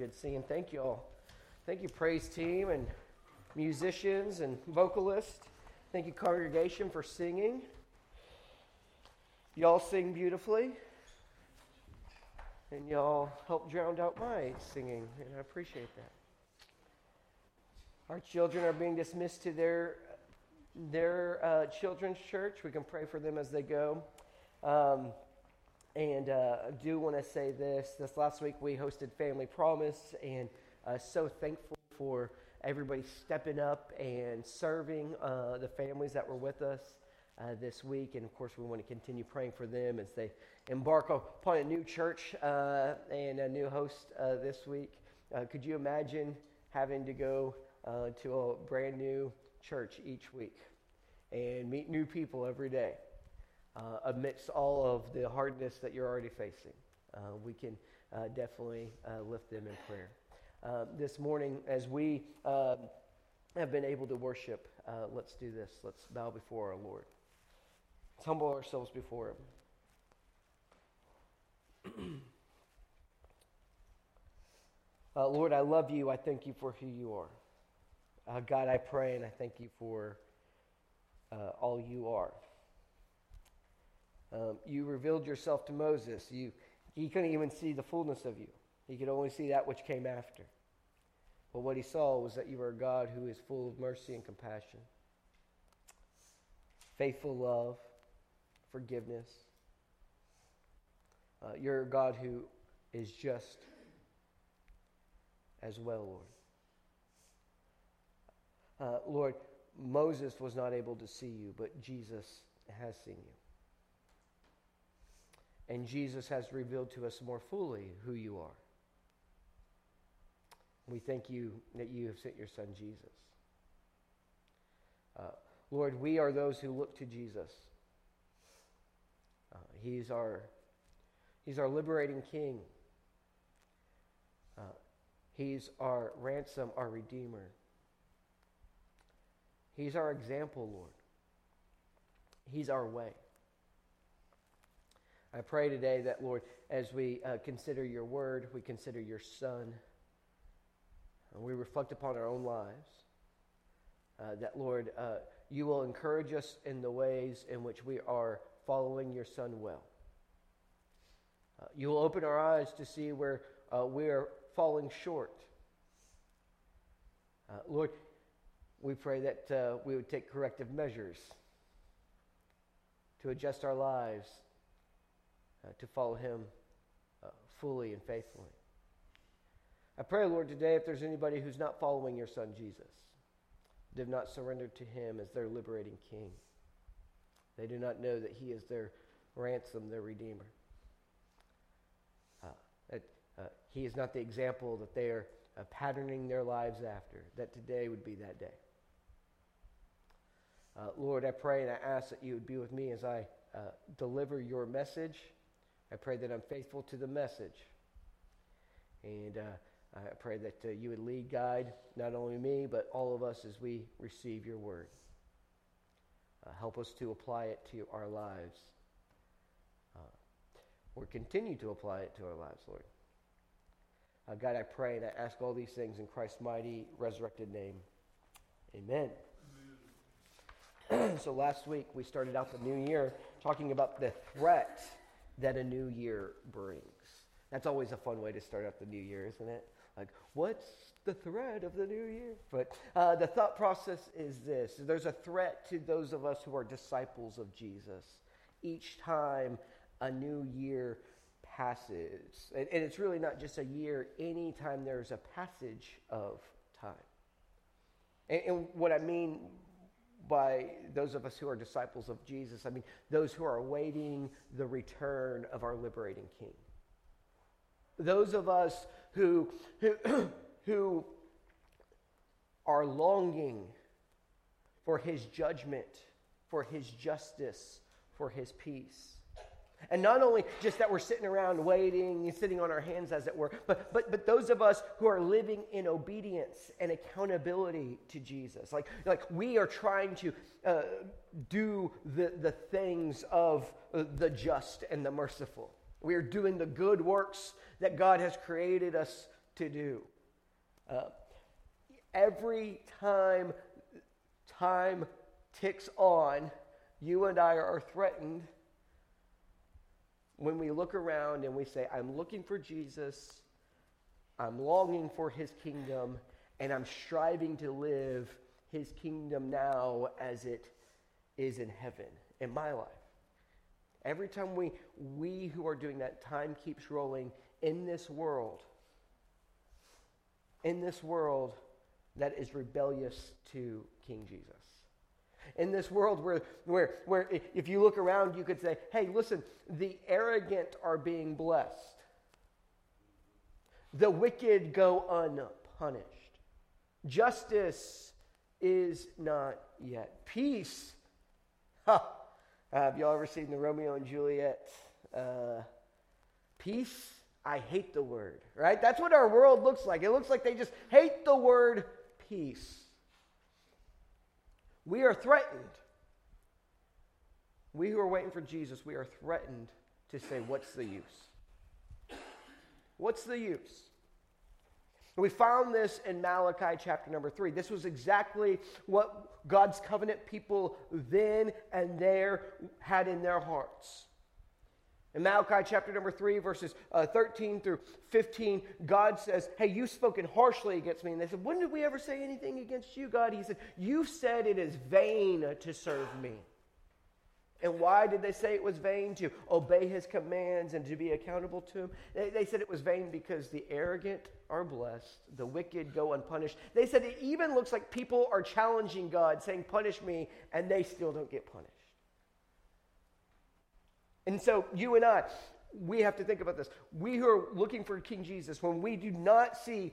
good scene. Thank you all. Thank you, praise team and musicians and vocalists. Thank you, congregation, for singing. Y'all sing beautifully, and y'all help drown out my singing, and I appreciate that. Our children are being dismissed to their children's church. We can pray for them as they go. I do want to say this. This last week we hosted Family Promise, and so thankful for everybody stepping up and serving the families that were with us this week. And, of course, we want to continue praying for them as they embark upon a new church and a new host this week. Could you imagine having to go to a brand-new church each week and meet new people every day? Amidst all of the hardness that you're already facing, we can definitely lift them in prayer. This morning, as we have been able to worship, let's do this. Let's bow before our Lord. Let's humble ourselves before Him. Lord, I love you. I thank you for who you are. God, I pray and I thank you for all you are. You revealed yourself to Moses. He couldn't even see the fullness of you. He could only see that which came after. But what he saw was that you are a God who is full of mercy and compassion, faithful love, forgiveness. You're a God who is just as well, Lord. Lord, Moses was not able to see you, but Jesus has seen you. And Jesus has revealed to us more fully who you are. We thank you that you have sent your son, Jesus. Lord, we are those who look to Jesus. He's our liberating King. He's our ransom, our Redeemer. He's our example, Lord. He's our way. I pray today that, Lord, as we consider your word, we consider your son, and we reflect upon our own lives, that, Lord, you will encourage us in the ways in which we are following your son well. You will open our eyes to see where we are falling short. Lord, we pray that we would take corrective measures to adjust our lives to follow him fully and faithfully. I pray, Lord, today if there's anybody who's not following your son, Jesus, they've not surrendered to him as their liberating King. They do not know that he is their ransom, their Redeemer. That he is not the example that they are patterning their lives after, that today would be that day. Lord, I pray and I ask that you would be with me as I deliver your message. I pray that I'm faithful to the message. And I pray that you would lead, guide, not only me, but all of us as we receive your word. Help us to apply it to our lives. Or continue to apply it to our lives, Lord. God, I pray and I ask all these things in Christ's mighty, resurrected name. Amen. So last week we started out the new year talking about the threat that a new year brings. That's always a fun way to start out the new year, isn't it? Like, what's the threat of the new year? But the thought process is this. There's a threat to those of us who are disciples of Jesus each time a new year passes. And it's really not just a year, any time there's a passage of time. And what I mean by those of us who are disciples of Jesus, I mean those who are awaiting the return of our liberating King. Those of us who are longing for his judgment, for his justice, for his peace. And not only just that we're sitting around waiting, sitting on our hands as it were, but those of us who are living in obedience and accountability to Jesus. Like we are trying to do the things of the just and the merciful. We are doing the good works that God has created us to do. Every time ticks on, you and I are threatened when we look around and we say, I'm looking for Jesus, I'm longing for his kingdom, and I'm striving to live his kingdom now as it is in heaven, in my life. Every time we who are doing that, time keeps rolling in this world. In this world that is rebellious to King Jesus. In this world where if you look around, you could say, hey, listen, the arrogant are being blessed. The wicked go unpunished. Justice is not yet. Peace. Have y'all ever seen the Romeo and Juliet? Peace. I hate the word, right? That's what our world looks like. It looks like they just hate the word peace. We are threatened. We who are waiting for Jesus, we are threatened to say, what's the use? What's the use? We found this in Malachi chapter number 3. This was exactly what God's covenant people then and there had in their hearts. In Malachi chapter number 3, verses 13 through 15, God says, hey, you've spoken harshly against me. And they said, when did we ever say anything against you, God? He said, you said it is vain to serve me. And why did they say it was vain? To obey his commands and to be accountable to him. They said it was vain because the arrogant are blessed, the wicked go unpunished. They said it even looks like people are challenging God, saying, punish me, and they still don't get punished. And so you and I, we have to think about this. We who are looking for King Jesus, when we do not see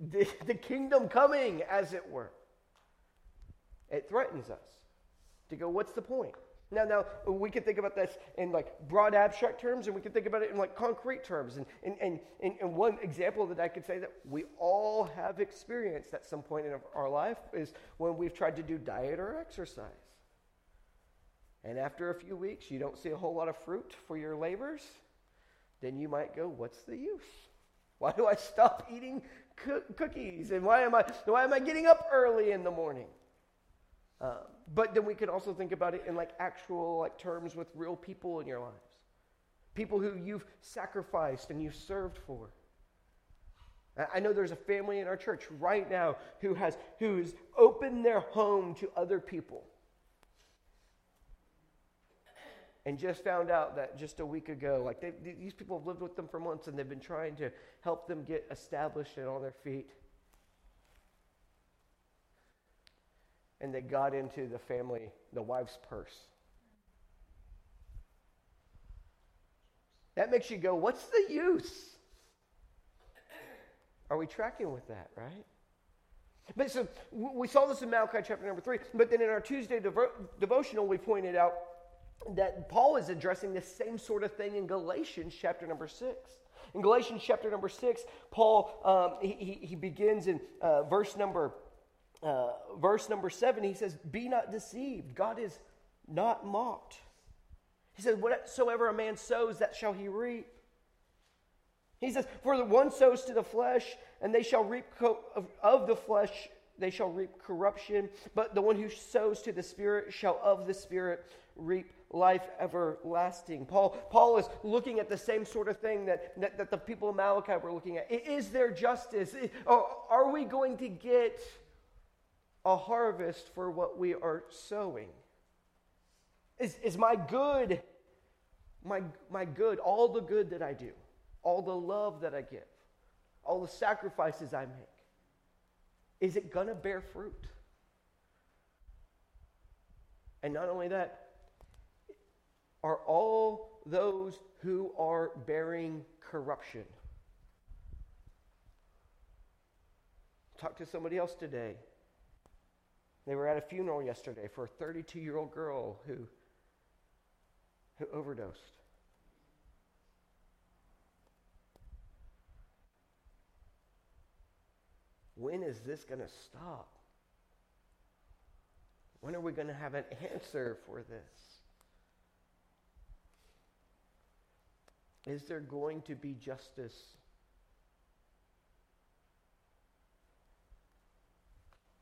the kingdom coming, as it were, it threatens us to go, what's the point? Now, we can think about this in like broad abstract terms, and we can think about it in like concrete terms. And one example that I could say that we all have experienced at some point in our life is when we've tried to do diet or exercise. And after a few weeks, you don't see a whole lot of fruit for your labors, then you might go, what's the use? Why do I stop eating cookies? And why am I getting up early in the morning? But then we can also think about it in like actual like terms with real people in your lives. People who you've sacrificed and you've served for. I know there's a family in our church right now who's opened their home to other people. And just found out that just a week ago, like these people have lived with them for months, and they've been trying to help them get established and on their feet. And they got into the family, the wife's purse. That makes you go, what's the use? Are we tracking with that, right? But so we saw this in Malachi chapter number 3, but then in our Tuesday devotional, we pointed out that Paul is addressing the same sort of thing in Galatians chapter number 6. In Galatians chapter number 6, Paul he begins in verse number 7. He says, "Be not deceived; God is not mocked." He says, "Whatsoever a man sows, that shall he reap." He says, "For the one sows to the flesh, and they shall reap of the flesh; they shall reap corruption. But the one who sows to the Spirit shall of the Spirit reap life everlasting." Paul is looking at the same sort of thing that the people of Malachi were looking at. Is there justice? Are we going to get a harvest for what we are sowing? Is my good, all the good that I do, all the love that I give, all the sacrifices I make, is it going to bear fruit? And not only that, are all those who are bearing corruption? Talk to somebody else today. They were at a funeral yesterday for a 32-year-old girl who overdosed. When is this going to stop? When are we going to have an answer for this? Is there going to be justice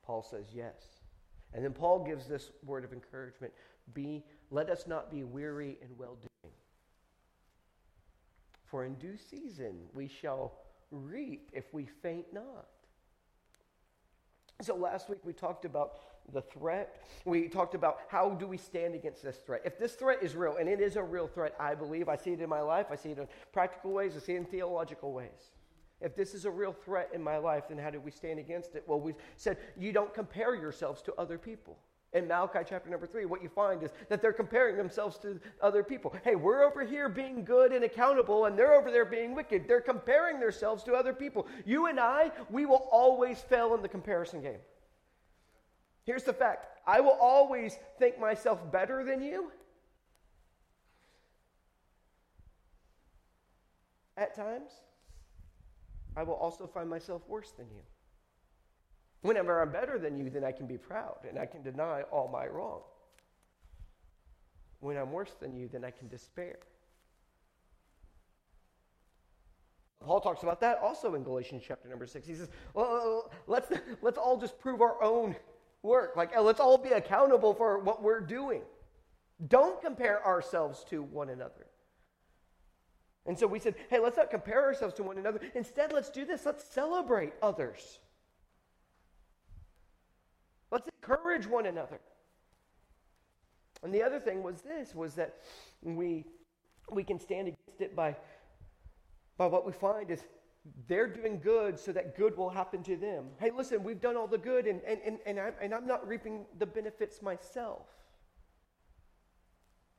Paul says yes. And then Paul gives this word of encouragement. Let us not be weary in well-doing. For in due season we shall reap if we faint not. So last week we talked about the threat. We talked about how do we stand against this threat. If this threat is real, and it is a real threat, I believe. I see it in my life. I see it in practical ways. I see it in theological ways. If this is a real threat in my life, then how do we stand against it? Well, we said you don't compare yourselves to other people. In Malachi chapter number 3, what you find is that they're comparing themselves to other people. Hey, we're over here being good and accountable, and they're over there being wicked. They're comparing themselves to other people. You and I, we will always fail in the comparison game. Here's the fact. I will always think myself better than you. At times, I will also find myself worse than you. Whenever I'm better than you, then I can be proud and I can deny all my wrong. When I'm worse than you, then I can despair. Paul talks about that also in Galatians chapter number 6. He says, well, let's all just prove our own work. Like, let's all be accountable for what we're doing. Don't compare ourselves to one another. And so we said, hey, let's not compare ourselves to one another. Instead, let's do this. Let's celebrate others. Let's encourage one another. And the other thing was this, was that we can stand against it by what we find is they're doing good so that good will happen to them. Hey, listen, we've done all the good and I'm not reaping the benefits myself.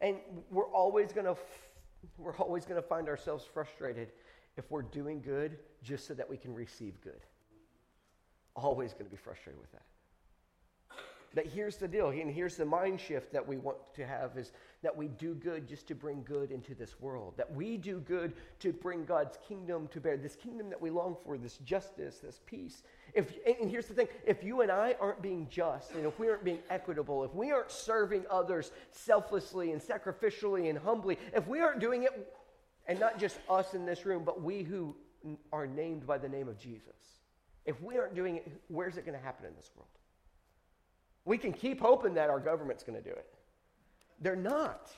And we're always going to find ourselves frustrated if we're doing good just so that we can receive good. Always going to be frustrated with that. But here's the deal, and here's the mind shift that we want to have, is that we do good just to bring good into this world. That we do good to bring God's kingdom to bear, this kingdom that we long for, this justice, this peace. And here's the thing, if you and I aren't being just, and if we aren't being equitable, if we aren't serving others selflessly and sacrificially and humbly, if we aren't doing it, and not just us in this room, but we who are named by the name of Jesus, if we aren't doing it, where's it going to happen in this world? We can keep hoping that our government's going to do it. They're not.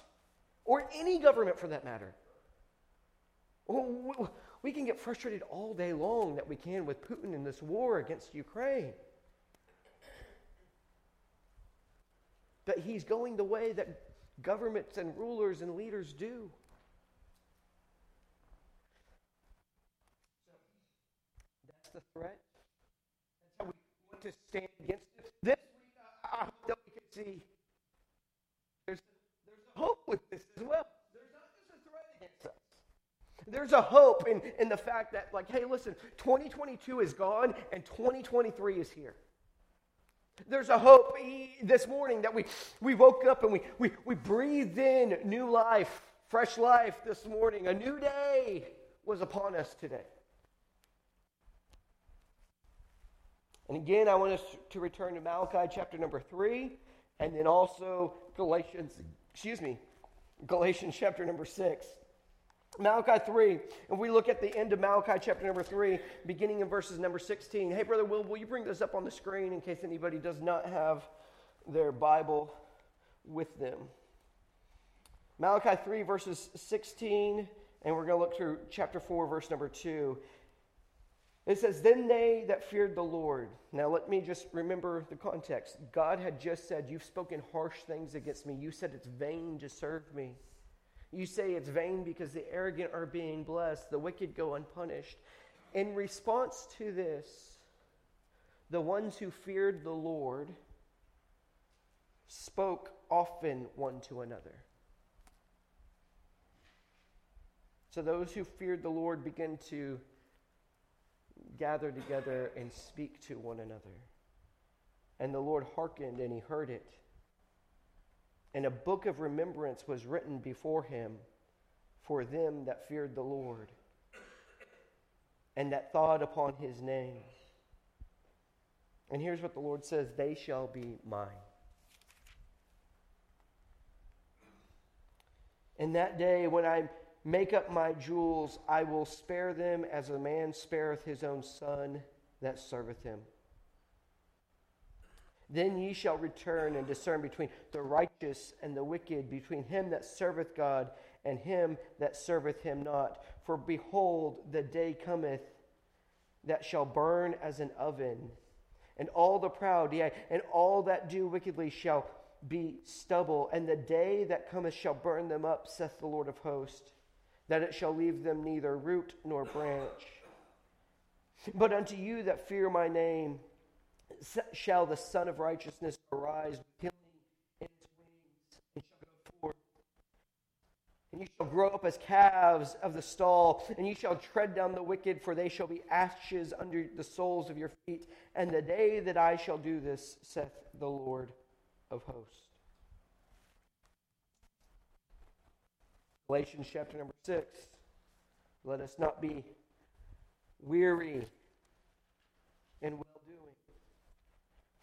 Or any government for that matter. We can get frustrated all day long that we can with Putin in this war against Ukraine. But he's going the way that governments and rulers and leaders do. That's the threat. That's how we want to stand against this. I hope that we can see there's a hope with this as well. There's not just a threat against us. There's a hope in the fact that, like, hey, listen, 2022 is gone and 2023 is here. There's a hope this morning that we woke up and we breathed in new life, fresh life this morning. A new day was upon us today. And again, I want us to return to Malachi chapter number 3, and then also Galatians chapter number 6. Malachi 3, and we look at the end of Malachi chapter number 3, beginning in verses number 16. Hey, Brother Will you bring this up on the screen in case anybody does not have their Bible with them? Malachi 3, verses 16, and we're going to look through chapter 4, verse number 2. It says, then they that feared the Lord. Now let me just remember the context. God had just said, you've spoken harsh things against me. You said it's vain to serve me. You say it's vain because the arrogant are being blessed. The wicked go unpunished. In response to this, the ones who feared the Lord spoke often one to another. So those who feared the Lord began to gather together and speak to one another. And the Lord hearkened and he heard it. And a book of remembrance was written before him for them that feared the Lord and that thought upon his name. And here's what the Lord says, they shall be mine. In that day when I make up my jewels, I will spare them as a man spareth his own son that serveth him. Then ye shall return and discern between the righteous and the wicked, between him that serveth God and him that serveth him not. For behold, the day cometh that shall burn as an oven, and all the proud, yea, and all that do wickedly shall be stubble, and the day that cometh shall burn them up, saith the Lord of hosts, that it shall leave them neither root nor branch. But unto you that fear my name shall the Son of Righteousness arise with healing in his wings, and shall go forth. And you shall grow up as calves of the stall, and you shall tread down the wicked, for they shall be ashes under the soles of your feet. And the day that I shall do this, saith the Lord of hosts. Galatians chapter number 6. Let us not be weary in well-doing,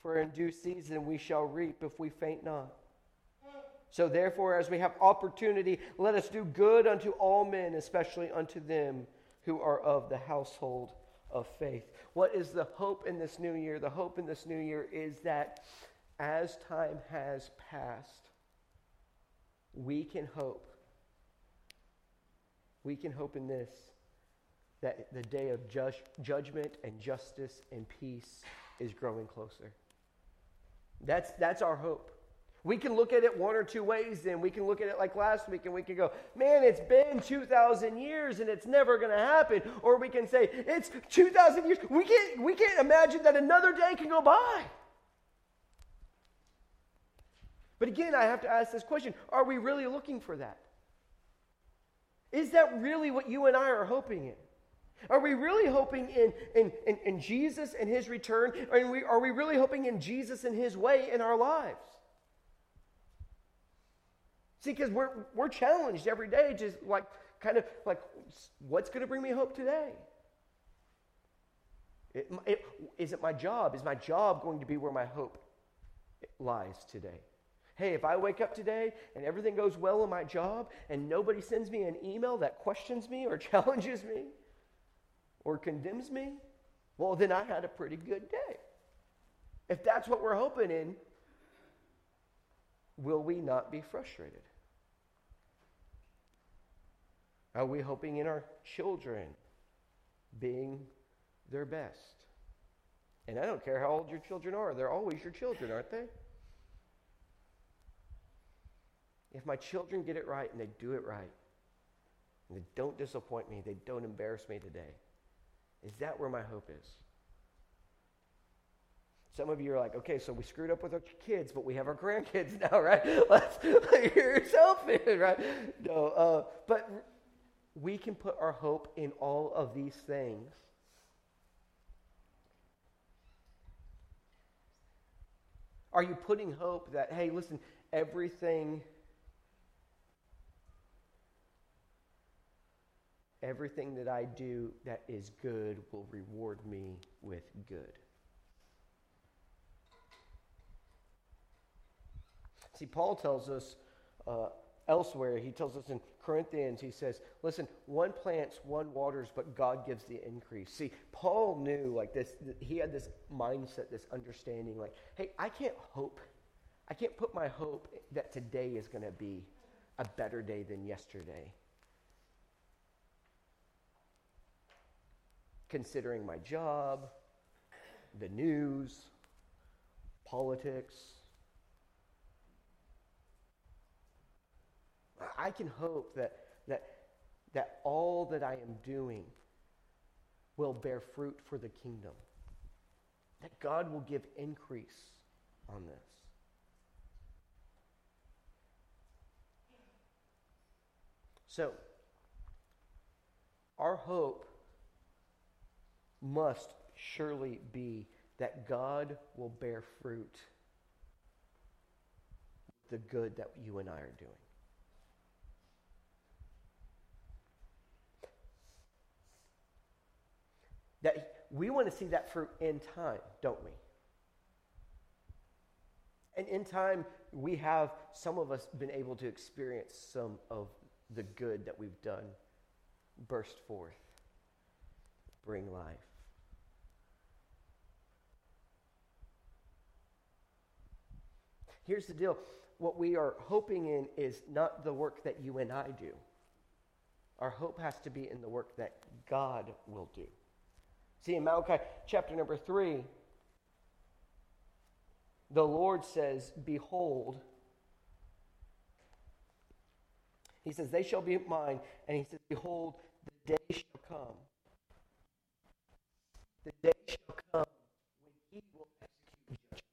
for in due season we shall reap if we faint not. So therefore, as we have opportunity, let us do good unto all men, especially unto them who are of the household of faith. What is the hope in this new year? The hope in this new year is that as time has passed, we can hope. We can hope in this, that the day of judgment and justice and peace is growing closer. That's our hope. We can look at it one or two ways then. We can look at it like last week and we can go, man, it's been 2,000 years and it's never going to happen. Or we can say, it's 2,000 years. We can't imagine that another day can go by. But again, I have to ask this question. Are we really looking for that? Is that really what you and I are hoping in? Are we really hoping in Jesus and his return? Are we really hoping in Jesus and his way in our lives? See, because we're challenged every day, just kind of like, what's going to bring me hope today? Is it my job? Is my job going to be where my hope lies today? Hey, if I wake up today and everything goes well in my job and nobody sends me an email that questions me or challenges me or condemns me, well, then I had a pretty good day. If that's what we're hoping in, will we not be frustrated? Are we hoping in our children being their best? And I don't care how old your children are. They're always your children, aren't they? If my children get it right and they do it right, and they don't disappoint me, they don't embarrass me today, is that where my hope is? Some of you are like, okay, so we screwed up with our kids, but we have our grandkids now, right? Let's hear yourself in, right? No, but we can put our hope in all of these things. Are you putting hope that, hey, listen, Everything that I do that is good will reward me with good? See, Paul tells us elsewhere, he tells us in Corinthians, he says, listen, one plants, one waters, but God gives the increase. See, Paul knew like this, he had this mindset, this understanding like, hey, I can't put my hope that today is going to be a better day than yesterday, considering my job, the news, politics. I can hope that all that I am doing will bear fruit for the kingdom, that God will give increase on this. So, our hope must surely be that God will bear fruit the good that you and I are doing. That we want to see that fruit in time, don't we? And in time, we have, some of us, been able to experience some of the good that we've done burst forth, bring life. Here's the deal. What we are hoping in is not the work that you and I do. Our hope has to be in the work that God will do. See, in Malachi chapter number 3, the Lord says, behold, he says, they shall be mine. And he says, behold, the day shall come. The day shall come when he will execute judgment.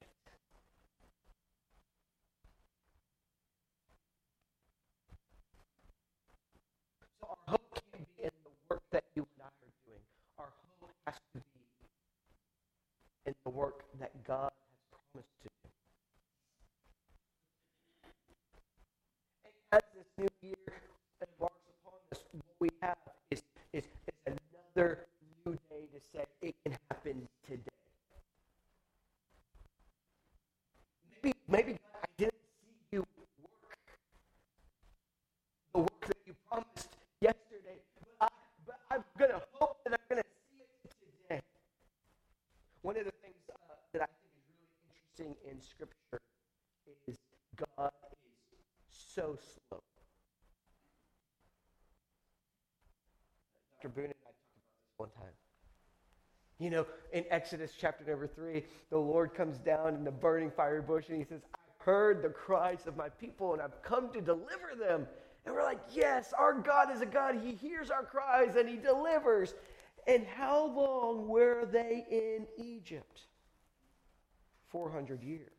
So our hope can't be in the work that you and I are doing. Our hope has to be in the work that God has promised to do. And as this new year embarks upon us, what we have is another new day to say it can happen today. Maybe God, I didn't see you work the work that you promised yesterday, but I'm going to hope that I'm going to see it today. One of the things that I think is really interesting in Scripture is God is so slow. Dr. Boone and I talked about this one time. You know, in Exodus chapter number 3, the Lord comes down in the burning fiery bush and he says, I've heard the cries of my people and I've come to deliver them. And we're like, yes, our God is a God. He hears our cries and he delivers. And how long were they in Egypt? 400 years.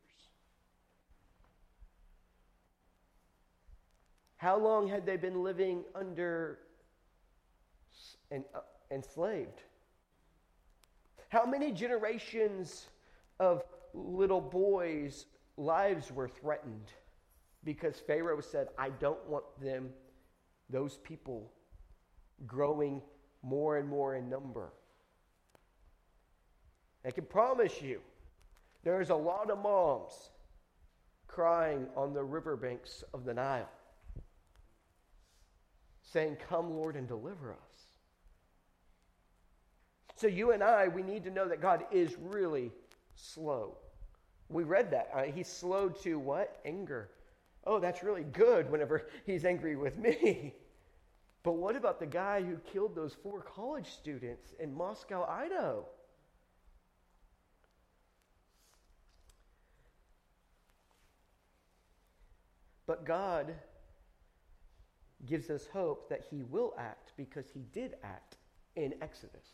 How long had they been living under and enslaved? How many generations of little boys' lives were threatened because Pharaoh said, I don't want them, those people, growing more and more in number? I can promise you, there's a lot of moms crying on the riverbanks of the Nile, saying, come, Lord, and deliver us. So you and I, we need to know that God is really slow. We read that. He's slow to what? Anger. Oh, that's really good whenever he's angry with me. But what about the guy who killed those 4 college students in Moscow, Idaho? But God gives us hope that he will act because he did act in Exodus.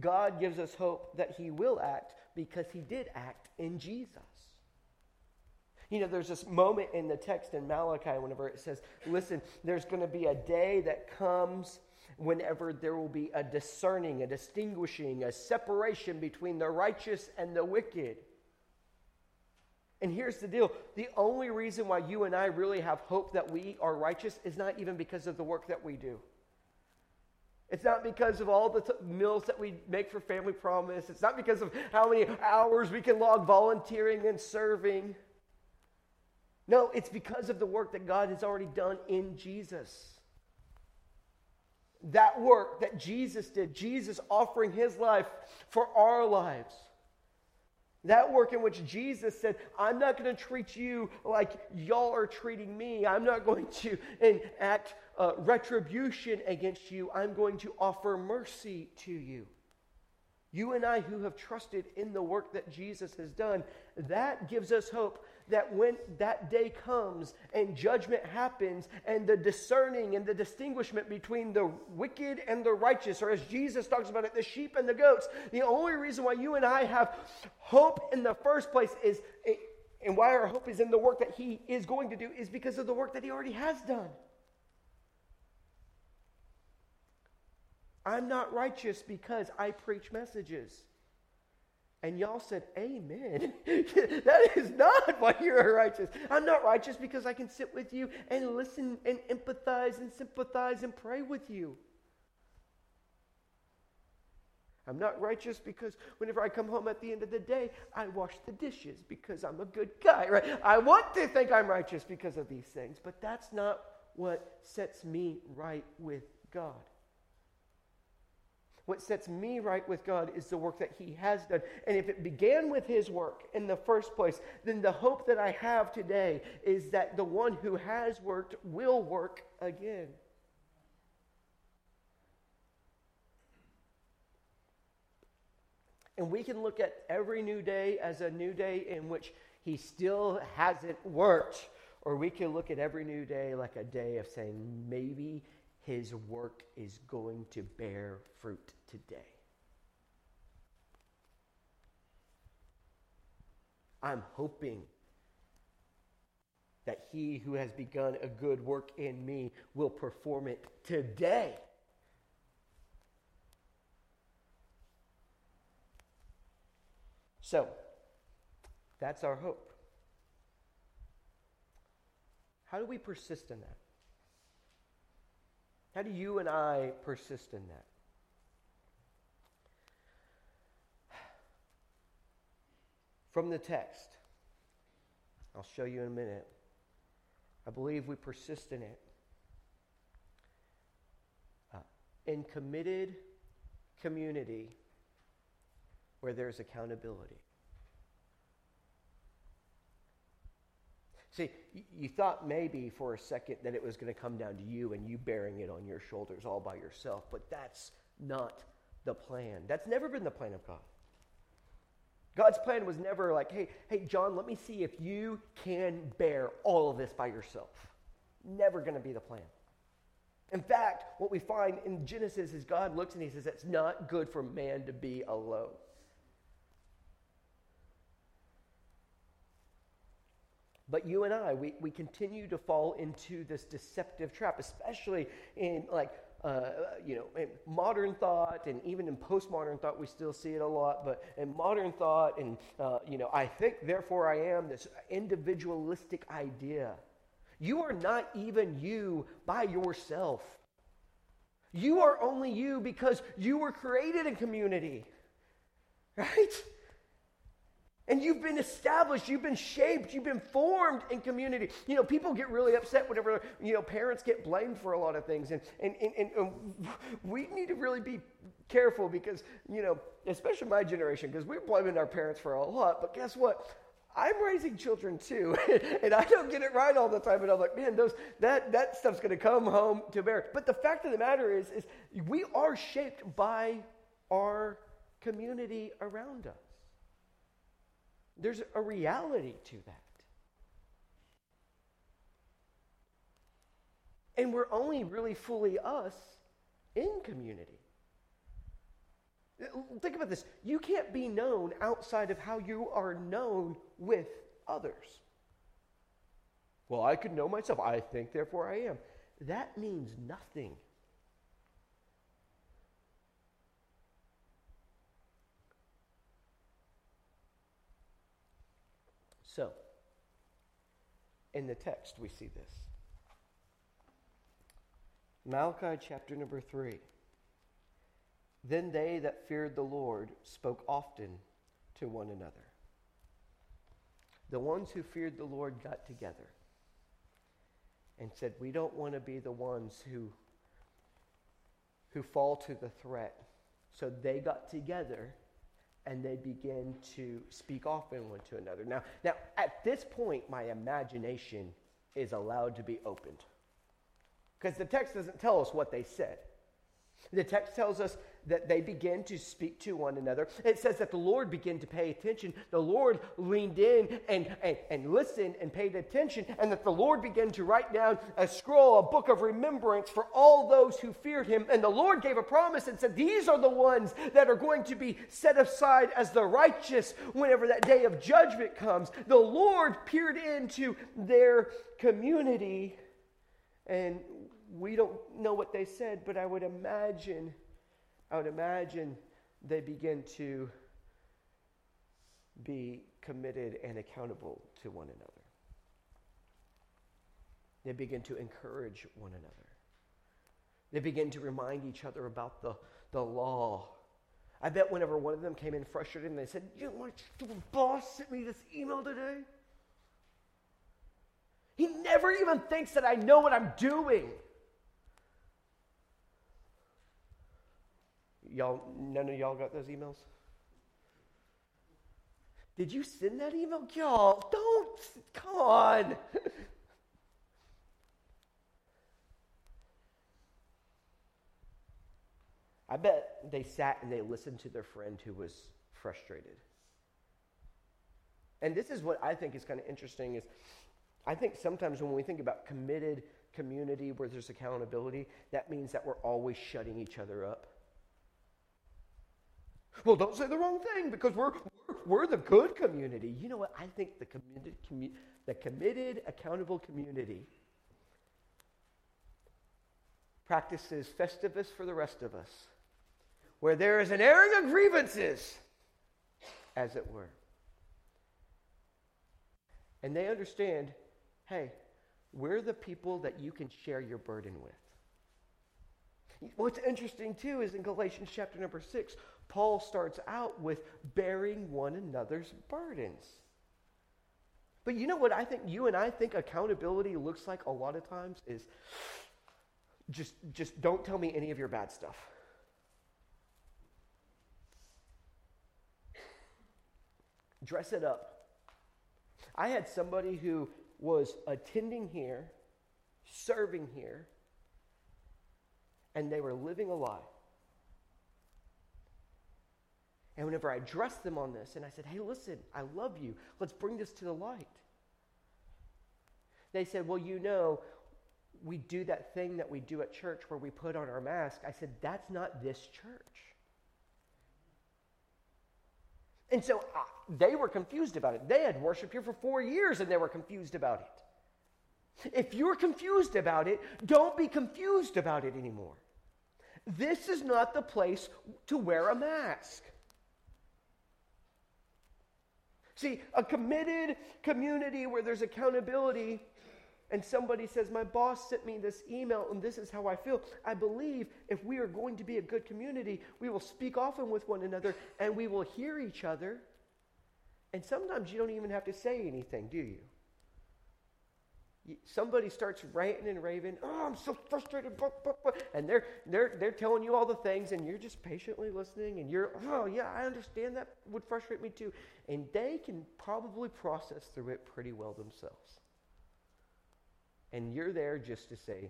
God gives us hope that he will act because he did act in Jesus. You know, there's this moment in the text in Malachi whenever it says, listen, there's going to be a day that comes whenever there will be a discerning, a distinguishing, a separation between the righteous and the wicked. And here's the deal. The only reason why you and I really have hope that we are righteous is not even because of the work that we do. It's not because of all the meals that we make for Family Promise. It's not because of how many hours we can log volunteering and serving. No, it's because of the work that God has already done in Jesus. That work that Jesus did, Jesus offering his life for our lives. That work in which Jesus said, I'm not going to treat you like y'all are treating me. I'm not going to enact retribution against you. I'm going to offer mercy to you. You and I who have trusted in the work that Jesus has done, that gives us hope that when that day comes and judgment happens and the discerning and the distinguishment between the wicked and the righteous, or as Jesus talks about it, the sheep and the goats, the only reason why you and I have hope in the first place is, and why our hope is in the work that he is going to do, is because of the work that he already has done. I'm not righteous because I preach messages. And y'all said, amen. That is not why you're righteous. I'm not righteous because I can sit with you and listen and empathize and sympathize and pray with you. I'm not righteous because whenever I come home at the end of the day, I wash the dishes because I'm a good guy, right? I want to think I'm righteous because of these things, but that's not what sets me right with God. What sets me right with God is the work that he has done. And if it began with his work in the first place, then the hope that I have today is that the one who has worked will work again. And we can look at every new day as a new day in which he still hasn't worked. Or we can look at every new day like a day of saying, maybe his work is going to bear fruit today. I'm hoping that he who has begun a good work in me will perform it today. So, that's our hope. How do we persist in that? How do you and I persist in that? From the text, I'll show you in a minute. I believe we persist in it. In committed community where there's accountability. See, you thought maybe for a second that it was going to come down to you and you bearing it on your shoulders all by yourself, but that's not the plan. That's never been the plan of God. God's plan was never like, hey, John, let me see if you can bear all of this by yourself. Never going to be the plan. In fact, what we find in Genesis is God looks and he says, it's not good for man to be alone. But you and I, we continue to fall into this deceptive trap, especially in in modern thought, and even in postmodern thought, we still see it a lot. But in modern thought, and I think, therefore I am, this individualistic idea. You are not even you by yourself. You are only you because you were created in community, right? And you've been established, you've been shaped, you've been formed in community. People get really upset whenever, parents get blamed for a lot of things. And we need to really be careful because, especially my generation, because we're blaming our parents for a lot. But guess what? I'm raising children too, and I don't get it right all the time. And I'm like, man, that stuff's going to come home to bear. But the fact of the matter is we are shaped by our community around us. There's a reality to that. And we're only really fully us in community. Think about this. You can't be known outside of how you are known with others. Well, I could know myself. I think, therefore I am. That means nothing. So, in the text, we see this. Malachi chapter number 3. Then they that feared the Lord spoke often to one another. The ones who feared the Lord got together and said, we don't want to be the ones who fall to the threat. So they got together and they begin to speak often one to another. Now, at this point, my imagination is allowed to be opened, because the text doesn't tell us what they said. The text tells us that they began to speak to one another. It says that the Lord began to pay attention. The Lord leaned in and listened and paid attention, and that the Lord began to write down a scroll, a book of remembrance for all those who feared him. And the Lord gave a promise and said, these are the ones that are going to be set aside as the righteous whenever that day of judgment comes. The Lord peered into their community, and we don't know what they said, but I would imagine they begin to be committed and accountable to one another. They begin to encourage one another. They begin to remind each other about the law. I bet whenever one of them came in frustrated and they said, my stupid boss sent me this email today. He never even thinks that I know what I'm doing. none of y'all got those emails? Did you send that email? Y'all, don't, come on. I bet they sat and they listened to their friend who was frustrated. And this is what I think is kind of interesting is I think sometimes when we think about committed community where there's accountability, that means that we're always shutting each other up. Well, don't say the wrong thing because we're the good community. You know what? I think the committed, accountable community practices Festivus for the rest of us, where there is an airing of grievances, as it were. And they understand, hey, we're the people that you can share your burden with. What's interesting, too, is in Galatians chapter number 6, Paul starts out with bearing one another's burdens. But you know what I think you and I think accountability looks like a lot of times is just don't tell me any of your bad stuff. Dress it up. I had somebody who was attending here, serving here, and they were living a lie. And whenever I addressed them on this, and I said, hey, listen, I love you. Let's bring this to the light. They said, well, you know, we do that thing that we do at church where we put on our mask. I said, that's not this church. And so they were confused about it. They had worshiped here for 4 years, and they were confused about it. If you're confused about it, don't be confused about it anymore. This is not the place to wear a mask. See, a committed community where there's accountability, and somebody says, my boss sent me this email, and this is how I feel. I believe if we are going to be a good community, we will speak often with one another, and we will hear each other. And sometimes you don't even have to say anything, do you? Somebody starts ranting and raving, oh, I'm so frustrated, and they're telling you all the things, and you're just patiently listening, and you're, oh, yeah, I understand that would frustrate me too. And they can probably process through it pretty well themselves. And you're there just to say,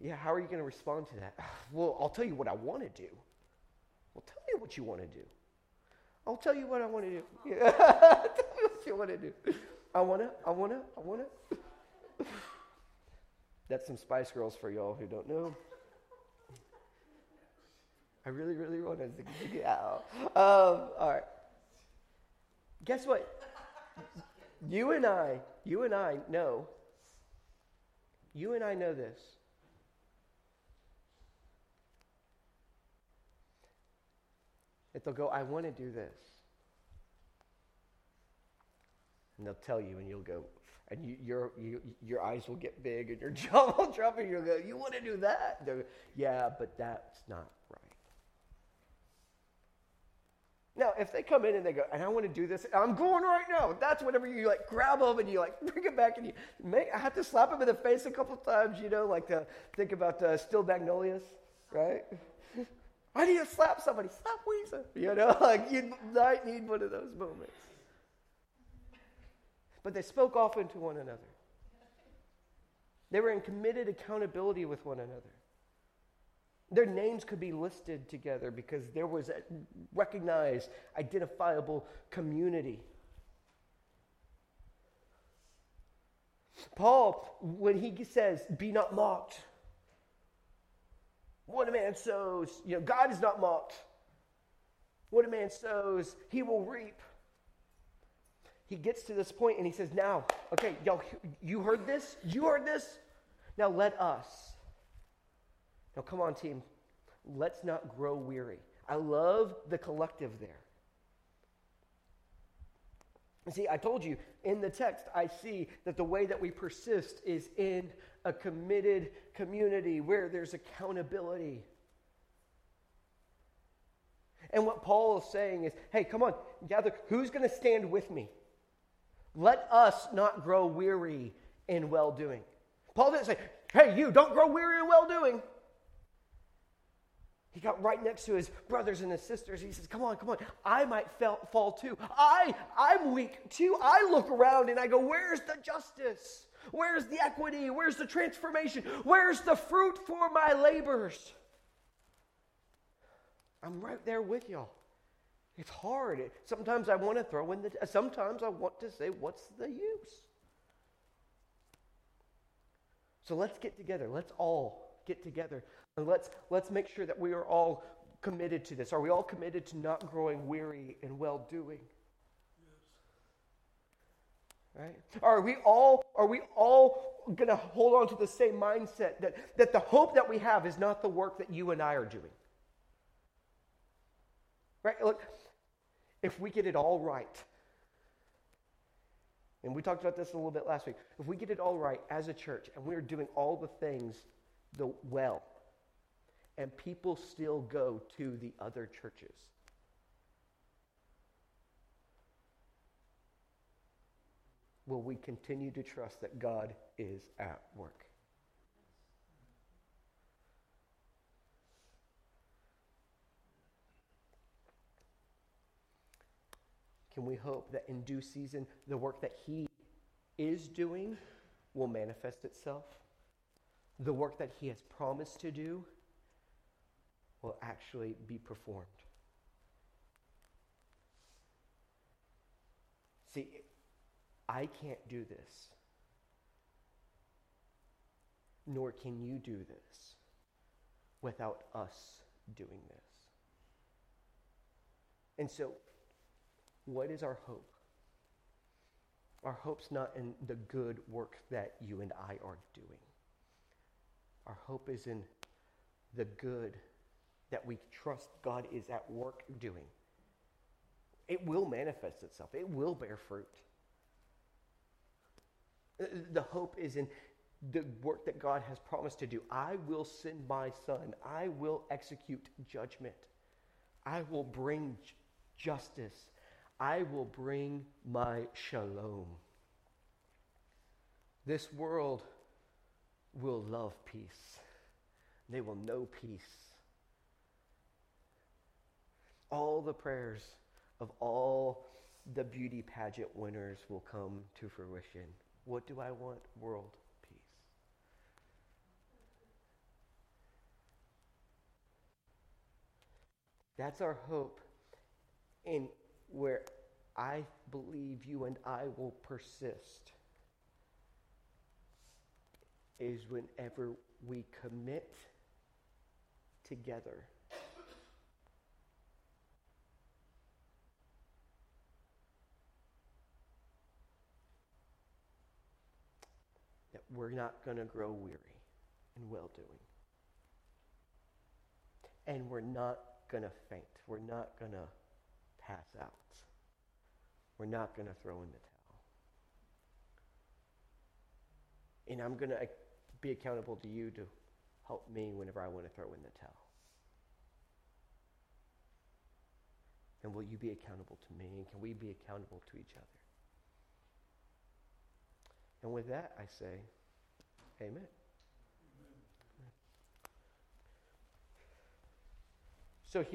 yeah, how are you going to respond to that? Well, I'll tell you what I want to do. Well, tell me what you want to do. I'll tell you what I want to do. Yeah. Tell me what you want to do. I want to. That's some Spice Girls for y'all who don't know. I really, really want to. All right. Guess what? You and I know this. That they'll go, I want to do this. And they'll tell you, and you'll go, and your eyes will get big, and your jaw will drop, and you'll go, you want to do that? They'll go, yeah, but that's not right. Now, if they come in and they go, and I want to do this, I'm going right now. That's whenever you like grab them and you like bring it back and you make. I have to slap them in the face a couple times, you know, like to think about Still Magnolias, right? I need to slap somebody. Slap Weezer, you know, like you might need one of those moments. But they spoke often to one another. They were in committed accountability with one another. Their names could be listed together because there was a recognized, identifiable community. Paul, when he says, be not mocked. What a man sows, you know, God is not mocked. What a man sows, he will reap. He gets to this point and he says, now, okay, y'all, you heard this? You heard this? Now let us. Now, come on, team. Let's not grow weary. I love the collective there. See, I told you, in the text, I see that the way that we persist is in a committed community where there's accountability. And what Paul is saying is, hey, come on, gather. Who's going to stand with me? Let us not grow weary in well-doing. Paul didn't say, hey, you, don't grow weary in well-doing. He got right next to his brothers and his sisters. He says, come on, come on. I might fall too. I'm weak too. I look around and I go, where's the justice? Where's the equity? Where's the transformation? Where's the fruit for my labors? I'm right there with y'all. It's hard. Sometimes I want to throw in the... Sometimes I want to say, what's the use? So let's get together. Let's all get together. And let's make sure that we are all committed to this. Are we all committed to not growing weary and well-doing? Right? Are we all going to hold on to the same mindset that the hope that we have is not the work that you and I are doing? Right? Look, if we get it all right, and we talked about this a little bit last week, if we get it all right as a church and we're doing all the things well, and people still go to the other churches, will we continue to trust that God is at work? Can we hope that in due season, the work that He is doing will manifest itself? The work that He has promised to do will actually be performed. See, I can't do this, nor can you do this without us doing this. And so, what is our hope? Our hope's not in the good work that you and I are doing. Our hope is in the good that we trust God is at work doing. It will manifest itself. It will bear fruit. The hope is in the work that God has promised to do. I will send my son. I will execute judgment. I will bring justice. I will bring my shalom. This world will love peace. They will know peace. All the prayers of all the beauty pageant winners will come to fruition. What do I want? World peace. That's our hope, in where I believe you and I will persist is whenever we commit together we're not going to grow weary in well-doing. And we're not going to faint. We're not going to pass out. We're not going to throw in the towel. And I'm going to be accountable to you to help me whenever I want to throw in the towel. And will you be accountable to me? And can we be accountable to each other? And with that, I say, amen.